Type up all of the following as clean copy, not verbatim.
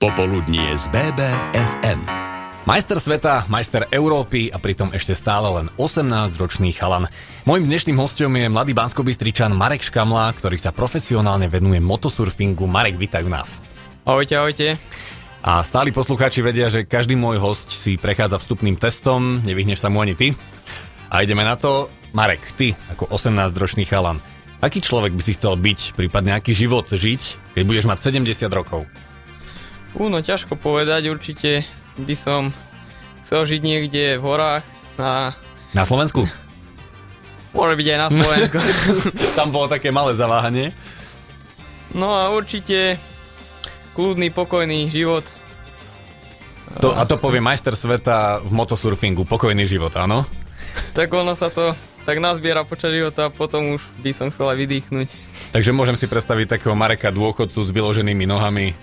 Popoludnie z BBFM. Majster sveta, majster Európy a pritom ešte stále len 18-ročný chalan. Mojím dnešným hosťom je mladý Banskobystričan Marek Škamla, ktorý sa profesionálne venuje motosurfingu. Marek, vítaj u nás. Ahojte, ahojte. A stáli poslucháči vedia, že každý môj hosť si prechádza vstupným testom, nevyhneš sa mu ani ty. A ideme na to. Marek, ty ako 18-ročný chalan, aký človek by si chcel byť, prípadne aký život žiť, keď budeš mať 70 rokov? No ťažko povedať, určite by som chcel žiť niekde v horách. Na Slovensku? Môže byť aj na Slovensku. Tam bolo také malé zaváhanie. No a určite kľudný, pokojný život. To povie majster sveta v motosurfingu, pokojný život, áno? Tak ono sa to tak nazbiera počas života a potom už by som chcela vydýchnuť. Takže môžem si predstaviť takého Mareka dôchodcu s vyloženými nohami.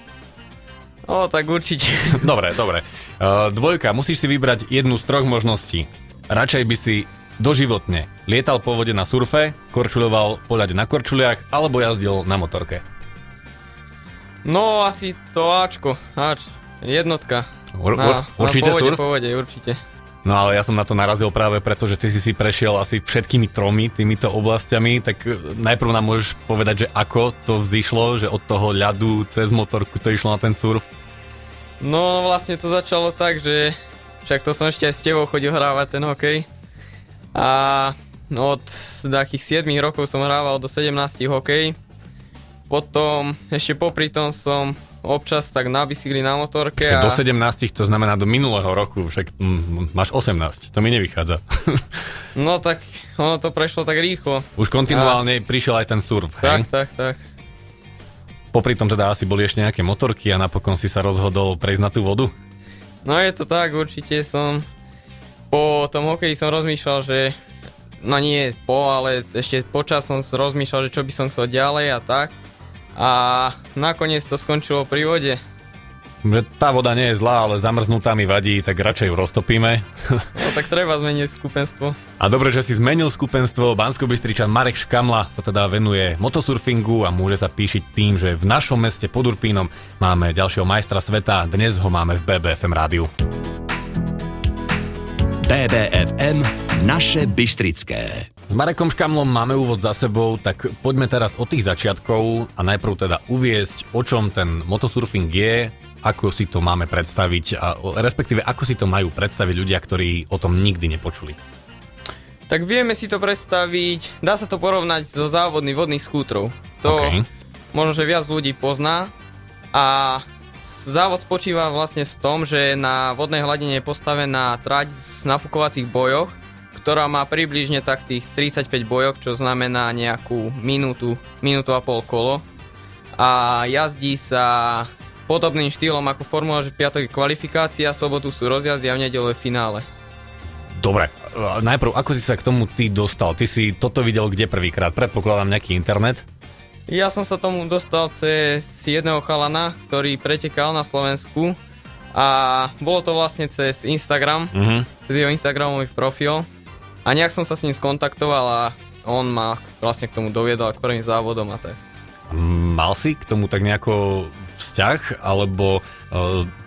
No, tak určite. Dobre. Dvojka, musíš si vybrať jednu z troch možností. Radšej by si doživotne lietal po vode na surfe, korčuľoval po ľade na korčuliach, alebo jazdil na motorke. No, asi to Ačko. Jednotka. Určite surf? Po vode, určite. No, ale ja som na to narazil práve preto, že ty si prešiel asi všetkými tromi týmito oblastiami, tak najprv nám môžeš povedať, že ako to vzýšlo, že od toho ľadu cez motorku to išlo na ten surf? No, vlastne to začalo tak, že však to som ešte aj s tebou chodil hrávať ten hokej. A od takých 7 rokov som hrával do 17 hokej. Potom ešte popri tom som občas tak na bicykli, na motorke. Do 17, to znamená do minulého roku, však máš 18, to mi nevychádza. No tak ono to prešlo tak rýchlo. Už kontinuálne prišiel aj ten surf, hej? Tak. Popri tom teda asi boli ešte nejaké motorky a napokon si sa rozhodol prejsť na tú vodu? No je to tak, určite som po tom hokeji som rozmýšľal, že ale ešte počas som rozmýšľal, že čo by som chcel ďalej a tak. A nakoniec to skončilo pri vode. Tá voda nie je zlá, ale zamrznutá mi vadí, tak radšej ju roztopíme. No tak treba zmeniť skupenstvo. A dobre, že si zmenil skupenstvo. Banskobystričan Marek Škamla sa teda venuje motosurfingu a môže sa píšiť tým, že v našom meste pod Urpínom máme ďalšieho majstra sveta. Dnes ho máme v BBFM rádiu. BBFM, naše bystrické. S Marekom Škamlom máme úvod za sebou, tak poďme teraz od tých začiatkov a najprv teda uviesť, o čom ten motosurfing je, ako si to máme predstaviť a respektíve ako si to majú predstaviť ľudia, ktorí o tom nikdy nepočuli. Tak vieme si to predstaviť, dá sa to porovnať so závodmi vodných skútrov. To možno, že viac ľudí pozná a závod spočíva vlastne v tom, že na vodnej hladine je postavená trať z nafúkovacích bojoch, ktorá má približne tak tých 35 bojok, čo znamená nejakú minútu a pol kolo. A jazdí sa podobným štýlom ako Formula, že piatok je kvalifikácia, sobotu sú rozjazdy a v nedeľu je finále. Dobre, najprv ako si sa k tomu ty dostal? Ty si toto videl kde prvýkrát? Predpokladám nejaký internet? Ja som sa tomu dostal cez jedného chalana, ktorý pretekal na Slovensku a bolo to vlastne cez Instagram, cez jeho Instagramový profil. A nejak som sa s ním skontaktoval a on ma vlastne k tomu doviedol k prvým závodom a tak. Mal si k tomu tak nejako vzťah, alebo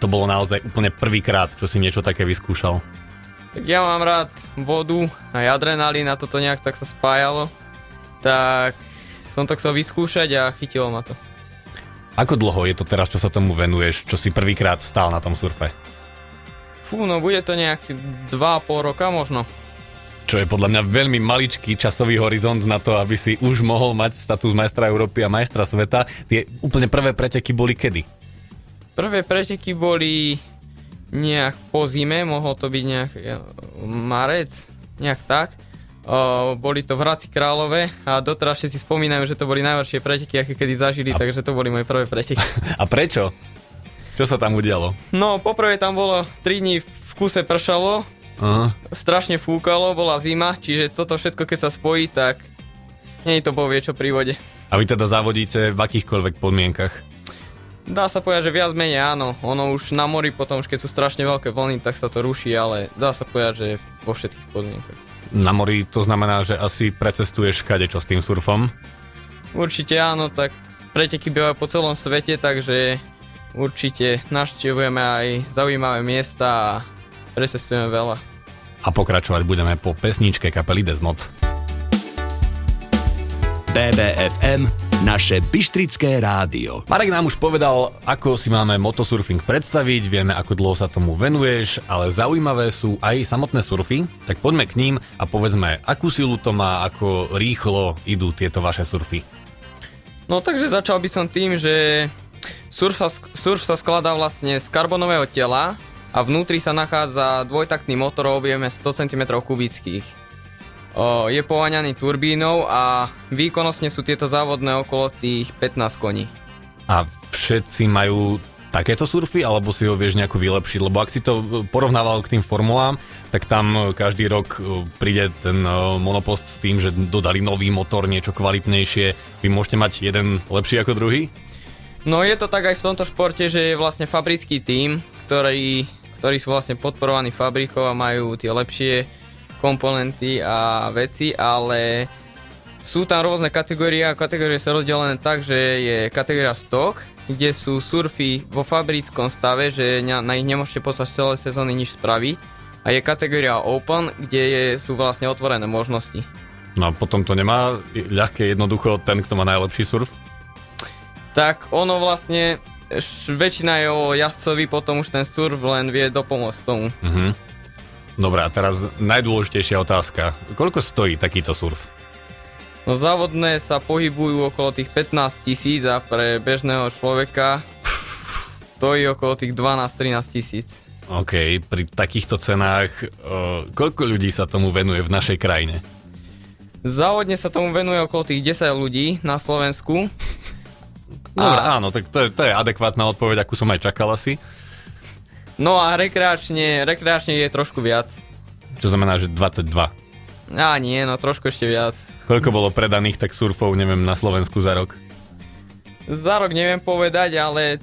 to bolo naozaj úplne prvýkrát, čo si niečo také vyskúšal? Tak ja mám rád vodu aj adrenalín a toto nejak tak sa spájalo. Tak som to chcel vyskúšať a chytilo ma to. Ako dlho je to teraz, čo sa tomu venuješ, čo si prvýkrát stál na tom surfe? No bude to nejak 2,5 roka možno. Čo je podľa mňa veľmi maličký časový horizont na to, aby si už mohol mať status majstra Európy a majstra sveta. Tie úplne prvé preteky boli kedy? Prvé preteky boli nejak po zime, mohol to byť nejak marec, nejak tak. Boli to v Hradci Králové a doteraz si spomínajú, že to boli najhoršie preteky, aké kedy zažili, takže to boli moje prvé preteky. A prečo? Čo sa tam udialo? No, poprvé tam bolo 3 dní v kuse pršalo. Aha. Strašne fúkalo, bola zima, čiže toto všetko, keď sa spojí, tak nie to povie, čo pri vode. A vy teda závodíte v akýchkoľvek podmienkach? Dá sa povedať, že viac menej áno. Ono už na mori potom, už keď sú strašne veľké vlny, tak sa to ruší, ale dá sa povedať, že vo všetkých podmienkach. Na mori to znamená, že asi precestuješ kadečo s tým surfom? Určite áno, tak preteky bývajú po celom svete, takže určite navštevujeme aj zaujímavé miesta a precestujeme veľa. A pokračovať budeme po pesničke kapely Desmod. BBFM, naše bystrické rádio. Marek nám už povedal, ako si máme motosurfing predstaviť, vieme, ako dlho sa tomu venuješ, ale zaujímavé sú aj samotné surfy, tak poďme k ním a povedzme, akú silu to má, ako rýchlo idú tieto vaše surfy. No takže začal by som tým, že surf sa skladá vlastne z karbonového tela a vnútri sa nachádza dvojtaktný motor o objeme 100 cm3. Je poháňaný turbínou a výkonnostne sú tieto závodné okolo tých 15 koní. A všetci majú takéto surfy, alebo si ho vieš nejako vylepšiť? Lebo ak si to porovnával k tým formulám, tak tam každý rok príde ten monopost s tým, že dodali nový motor, niečo kvalitnejšie. Vy môžete mať jeden lepší ako druhý? No je to tak aj v tomto športe, že je vlastne fabrický tím, ktorí sú vlastne podporovaní fabrikou a majú tie lepšie komponenty a veci, ale sú tam rôzne kategórie a kategórie sú rozdelené tak, že je kategória stock, kde sú surfy vo fabrickom stave, že na ich nemôžete počas celé sezóny nič spraviť, a je kategória open, kde sú vlastne otvorené možnosti. No a potom to nemá ľahké jednoducho ten, kto má najlepší surf? Tak ono vlastne väčšina je o jazdcovi, potom už ten surf len vie dopomôcť tomu. Mhm. Dobre, a teraz najdôležitejšia otázka. Koľko stojí takýto surf? No závodné sa pohybujú okolo tých 15 000 a pre bežného človeka stojí okolo tých 12-13 000. OK, pri takýchto cenách koľko ľudí sa tomu venuje v našej krajine? Závodne sa tomu venuje okolo tých 10 ľudí na Slovensku. Dobre, áno, tak to je adekvátna odpoveď, akú som aj čakal asi. No a rekreačne je trošku viac. Čo znamená, že 22? Á, nie, no trošku ešte viac. Koľko bolo predaných tak surfov, neviem, na Slovensku za rok? Za rok neviem povedať, ale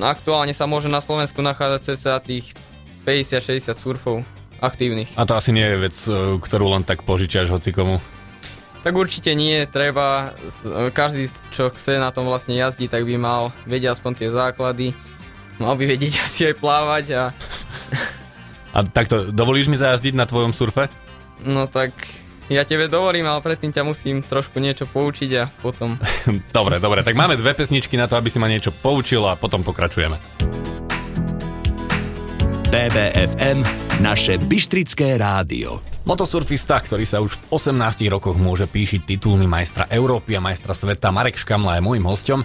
aktuálne sa môže na Slovensku nachádzať cca tých 50-60 surfov aktívnych. A to asi nie je vec, ktorú len tak požičiaš hocikomu? Tak určite nie, treba, každý, čo chce na tom vlastne jazdiť, tak by mal vedieť aspoň tie základy. Mal by vedieť asi aj plávať a... A takto, dovolíš mi zajazdiť na tvojom surfe? No tak, ja tebe dovolím, ale predtým ťa musím trošku niečo poučiť a potom... Dobre, tak máme dve pesničky na to, aby si ma niečo poučil a potom pokračujeme. BBFM, naše bystrické rádio. Motosurfista, ktorý sa už v 18 rokoch môže píšiť titulmi majstra Európy a majstra sveta, Marek Škamla je môjim hosťom.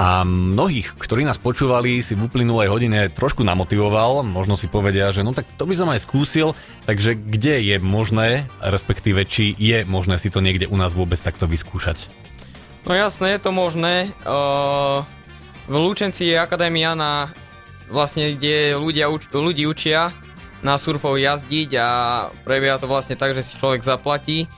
A mnohých, ktorí nás počúvali, si v uplynulej hodine trošku namotivoval. Možno si povedia, že no tak to by som aj skúsil. Takže kde je možné, respektíve či je možné si to niekde u nás vôbec takto vyskúšať? No jasné, je to možné. V Lučenci je akadémia, vlastne, kde ľudí učia na surfov jazdiť a prebieha to vlastne tak, že si človek zaplatí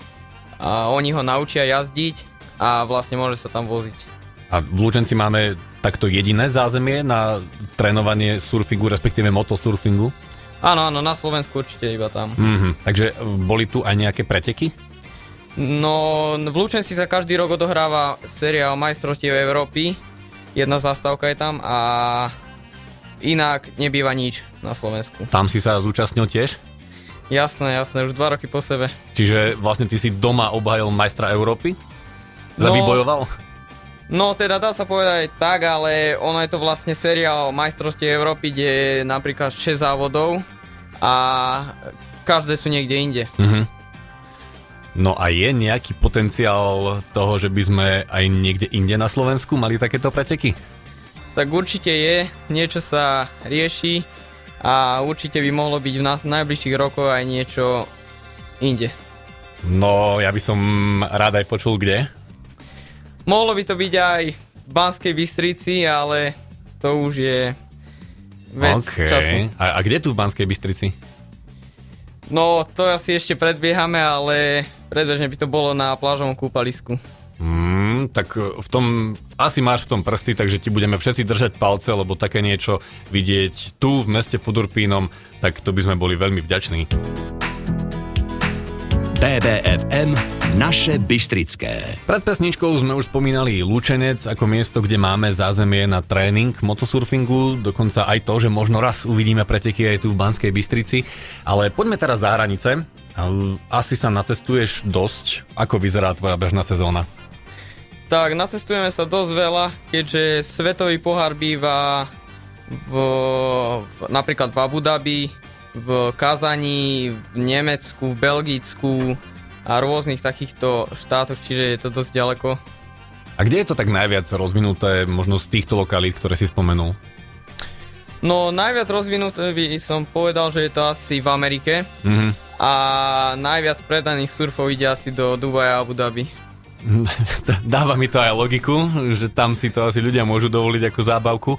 a oni ho naučia jazdiť a vlastne môže sa tam voziť. A v Lučenci máme takto jediné zázemie na trénovanie surfingu, respektíve motosurfingu? Áno, na Slovensku určite iba tam. Takže boli tu aj nejaké preteky? No, v Lučenci sa každý rok odohráva séria o majstrovstiev Európy. Jedna zastávka je tam a inak nebýva nič na Slovensku. Tam si sa zúčastnil tiež? Jasné, už 2 roky po sebe. Čiže vlastne ty si doma obhajil majstra Európy? Vybojoval? No teda dá sa povedať tak, ale ono je to vlastne séria o majstrovstve Európy, kde je napríklad 6 závodov a každé sú niekde inde. No a je nejaký potenciál toho, že by sme aj niekde inde na Slovensku mali takéto preteky? Tak určite je, niečo sa rieši a určite by mohlo byť v najbližších rokoch aj niečo inde. No ja by som rád aj počul kde. Mohlo by to byť aj v Banskej Bystrici, ale to už je vec času. A kde tu v Banskej Bystrici? No, to asi ešte predbiehame, ale predbežne by to bolo na plážovom kúpalisku. Tak v tom, asi máš v tom prsty, takže ti budeme všetci držať palce, lebo také niečo vidieť tu v meste pod Urpínom, tak to by sme boli veľmi vďační. BBFM, Naše bystrické. Pred pesničkou sme už spomínali Lučenec ako miesto, kde máme zázemie na tréning motosurfingu, dokonca aj to, že možno raz uvidíme preteky aj tu v Banskej Bystrici. Ale poďme teraz za hranice. Asi sa nacestuješ dosť. Ako vyzerá tvoja bežná sezóna? Tak, nacestujeme sa dosť veľa, keďže svetový pohár býva napríklad v Abu Dhabi, v Kazani, v Nemecku, v Belgicku a rôznych takýchto štátoch, čiže je to dosť ďaleko. A kde je to tak najviac rozvinuté, možno z týchto lokalít, ktoré si spomenul? No, najviac rozvinuté by som povedal, že je to asi v Amerike. A najviac predaných surfov ide asi do Dubaja a Abu Dhabi. Dáva mi to aj logiku, že tam si to asi ľudia môžu dovoliť ako zábavku.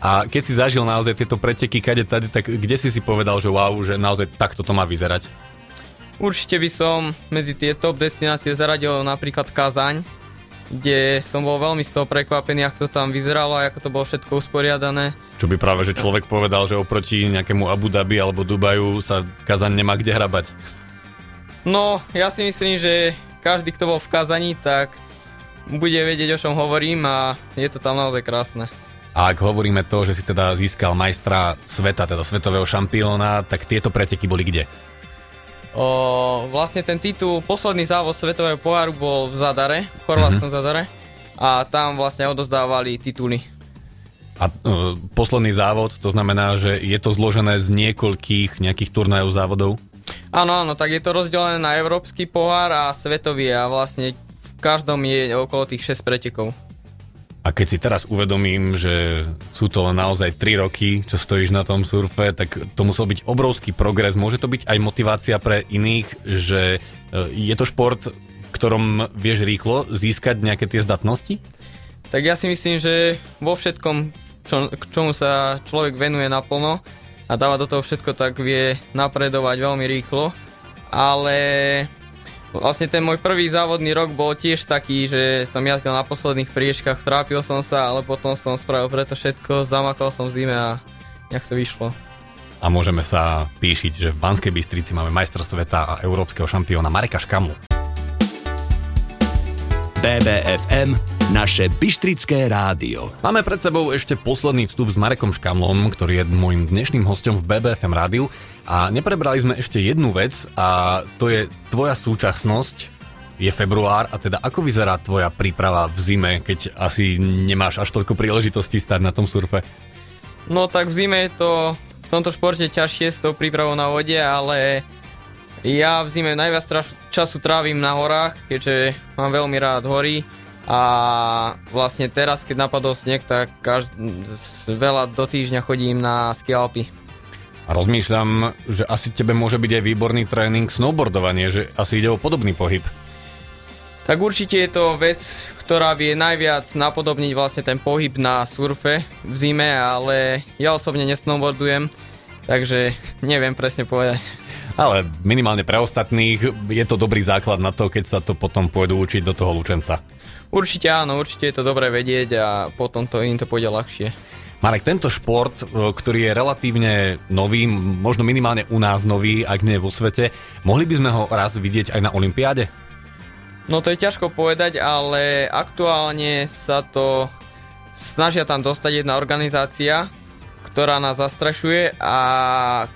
A keď si zažil naozaj tieto preteky kade tady, tak kde si si povedal, že wow, že naozaj takto to má vyzerať? Určite by som medzi tie top destinácie zaradil napríklad Kazaň, kde som bol veľmi z toho prekvapený, ako to tam vyzeralo a ako to bolo všetko usporiadané. Čo by práve, že človek povedal, že oproti nejakému Abu Dhabi alebo Dubaju sa Kazaň nemá kde hrabať. No, ja si myslím, že každý, kto bol v Kazani, tak bude vedieť, o čom hovorím, a je to tam naozaj krásne. A ak hovoríme to, že si teda získal majstra sveta, teda svetového šampióna, tak tieto preteky boli kde? Vlastne ten titul, posledný závod svetového poháru bol v Zadare, v chorvátskom Zadare, a tam vlastne odozdávali tituly. A posledný závod, to znamená, že je to zložené z niekoľkých nejakých turnajov závodov? Áno, tak je to rozdelené na európsky pohár a svetový, a vlastne v každom je okolo tých 6 pretekov. A keď si teraz uvedomím, že sú to naozaj 3 roky, čo stojíš na tom surfe, tak to musel byť obrovský progres. Môže to byť aj motivácia pre iných, že je to šport, v ktorom vieš rýchlo získať nejaké tie zdatnosti? Tak ja si myslím, že vo všetkom, k čomu sa človek venuje naplno a dáva do toho všetko, tak vie napredovať veľmi rýchlo. Ale vlastne ten môj prvý závodný rok bol tiež taký, že som jazdil na posledných priečkách, trápil som sa, ale potom som spravil preto všetko, zamakal som v zime a nejak to vyšlo. A môžeme sa píšiť, že v Banskej Bystrici máme majstra sveta a európskeho šampióna Mareka Škamlu. BBFM, naše bystrické rádio. Máme pred sebou ešte posledný vstup s Marekom Škamlom, ktorý je môjim dnešným hosťom v BBFM rádiu, a neprebrali sme ešte jednu vec, a to je tvoja súčasnosť. Je február, a teda ako vyzerá tvoja príprava v zime, keď asi nemáš až toľko príležitostí stať na tom surfe? No tak v zime je to v tomto športe ťažšie s tou prípravou na vode, ale ja v zime najviac času trávim na horách, keďže mám veľmi rád hory, a vlastne teraz, keď napadol sneh, tak veľa do týždňa chodím na skialpy. A rozmýšľam, že asi tebe môže byť aj výborný tréning snowboardovanie, že asi ide o podobný pohyb. Tak určite je to vec, ktorá vie najviac napodobniť vlastne ten pohyb na surfe v zime, ale ja osobne nesnowboardujem, takže neviem presne povedať. Ale minimálne pre ostatných je to dobrý základ na to, keď sa to potom pôjdu učiť do toho Lučenca. Určite áno, určite je to dobré vedieť a potom to im to pôjde ľahšie. Marek, tento šport, ktorý je relatívne nový, možno minimálne u nás nový, ak nie vo svete, mohli by sme ho raz vidieť aj na olympiáde? No to je ťažko povedať, ale aktuálne sa to snažia tam dostať jedna organizácia, ktorá nás zastrašuje, a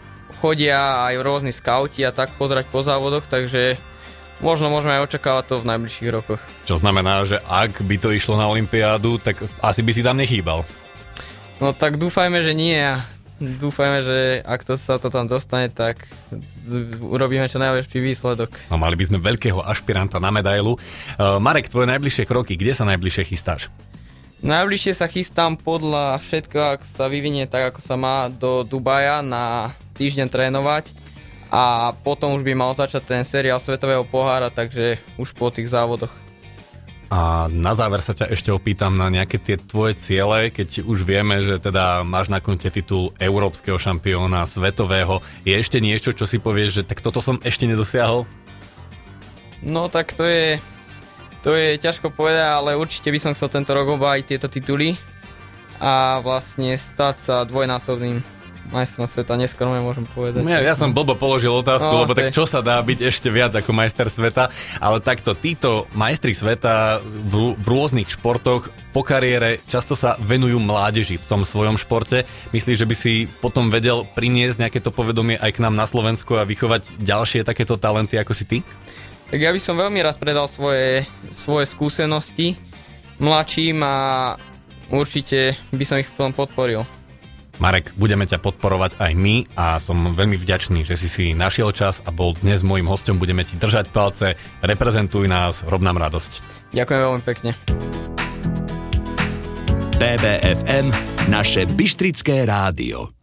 chodia aj rôzni skauti a tak pozerať po závodoch, takže možno môžeme aj očakávať to v najbližších rokoch. Čo znamená, že ak by to išlo na olympiádu, tak asi by si tam nechýbal. No tak dúfajme, že nie. Dúfajme, že ak to sa to tam dostane, tak urobíme čo najlepší výsledok. No mali by sme veľkého ašpiranta na medailu. Marek, tvoje najbližšie kroky, kde sa najbližšie chystáš? Najbližšie sa chystám podľa všetko, ak sa vyvinie tak, ako sa má, do Dubaja na týždeň trénovať, a potom už by mal začať ten seriál svetového pohára, takže už po tých závodoch. A na záver sa ťa ešte opýtam na nejaké tie tvoje ciele, keď už vieme, že teda máš na konte titul európskeho šampióna, svetového. Je ešte niečo, čo si povieš, že tak toto som ešte nedosiahol? No tak to je ťažko povedať, ale určite by som chcel tento rok obhájiť tieto tituly a vlastne stať sa dvojnásobným majstrom sveta, neskromne môžem povedať. Ja som blbo položil otázku, lebo okay. Tak čo sa dá byť ešte viac ako majster sveta, ale takto títo majstri sveta v rôznych športoch po kariére často sa venujú mládeži v tom svojom športe. Myslíš, že by si potom vedel priniesť nejaké to povedomie aj k nám na Slovensku a vychovať ďalšie takéto talenty ako si ty? Tak ja by som veľmi rád predal svoje skúsenosti mladším a určite by som ich v tom podporil. Marek, budeme ťa podporovať aj my a som veľmi vďačný, že si našiel čas a bol dnes môjim hosťom. Budeme ti držať palce, reprezentuj nás, rob nám radosť. Ďakujem veľmi pekne. BBFM, naše bystrické rádio.